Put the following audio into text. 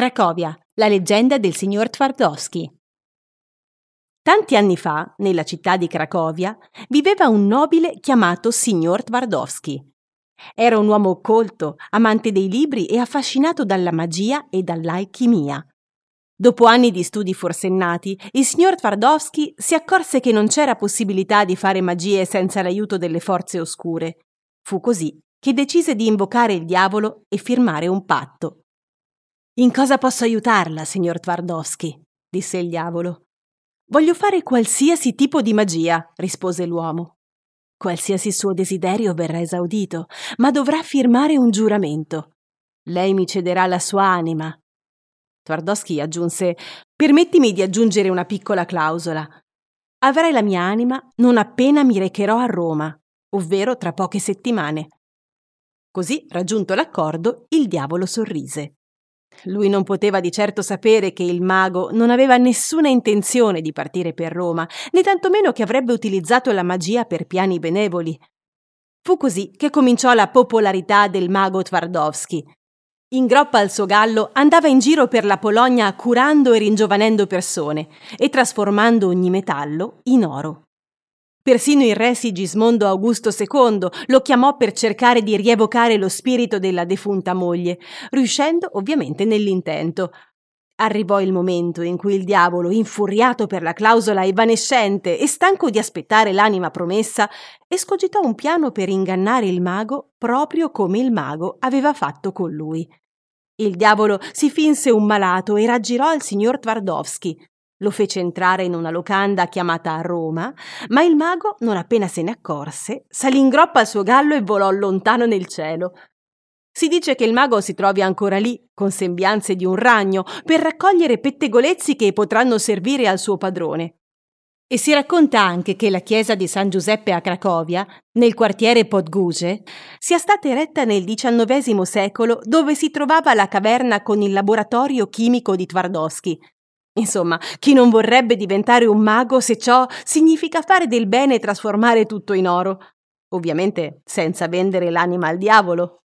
Cracovia, la leggenda del signor Twardowski. Tanti anni fa, nella città di Cracovia, viveva un nobile chiamato signor Twardowski. Era un uomo colto, amante dei libri e affascinato dalla magia e dall'alchimia. Dopo anni di studi forsennati, il signor Twardowski si accorse che non c'era possibilità di fare magie senza l'aiuto delle forze oscure. Fu così che decise di invocare il diavolo e firmare un patto. «In cosa posso aiutarla, signor Twardowski?» disse il diavolo. «Voglio fare qualsiasi tipo di magia», rispose l'uomo. «Qualsiasi suo desiderio verrà esaudito, ma dovrà firmare un giuramento. Lei mi cederà la sua anima». Twardowski aggiunse: «Permettimi di aggiungere una piccola clausola. Avrai la mia anima non appena mi recherò a Roma, ovvero tra poche settimane». Così, raggiunto l'accordo, il diavolo sorrise. Lui non poteva di certo sapere che il mago non aveva nessuna intenzione di partire per Roma, né tantomeno che avrebbe utilizzato la magia per piani benevoli. Fu così che cominciò la popolarità del mago Twardowski. In groppa al suo gallo andava in giro per la Polonia curando e ringiovanendo persone e trasformando ogni metallo in oro. Persino il re Sigismondo Augusto II lo chiamò per cercare di rievocare lo spirito della defunta moglie, riuscendo ovviamente nell'intento. Arrivò il momento in cui il diavolo, infuriato per la clausola evanescente e stanco di aspettare l'anima promessa, escogitò un piano per ingannare il mago proprio come il mago aveva fatto con lui. Il diavolo si finse un malato e raggirò il signor Twardowski. Lo fece entrare in una locanda chiamata a Roma, ma il mago, non appena se ne accorse, salì in groppa al suo gallo e volò lontano nel cielo. Si dice che il mago si trovi ancora lì, con sembianze di un ragno, per raccogliere pettegolezzi che potranno servire al suo padrone. E si racconta anche che la chiesa di San Giuseppe a Cracovia, nel quartiere Podgorze, sia stata eretta nel XIX secolo, dove si trovava la caverna con il laboratorio chimico di Twardowski. Insomma, chi non vorrebbe diventare un mago se ciò significa fare del bene e trasformare tutto in oro? Ovviamente senza vendere l'anima al diavolo.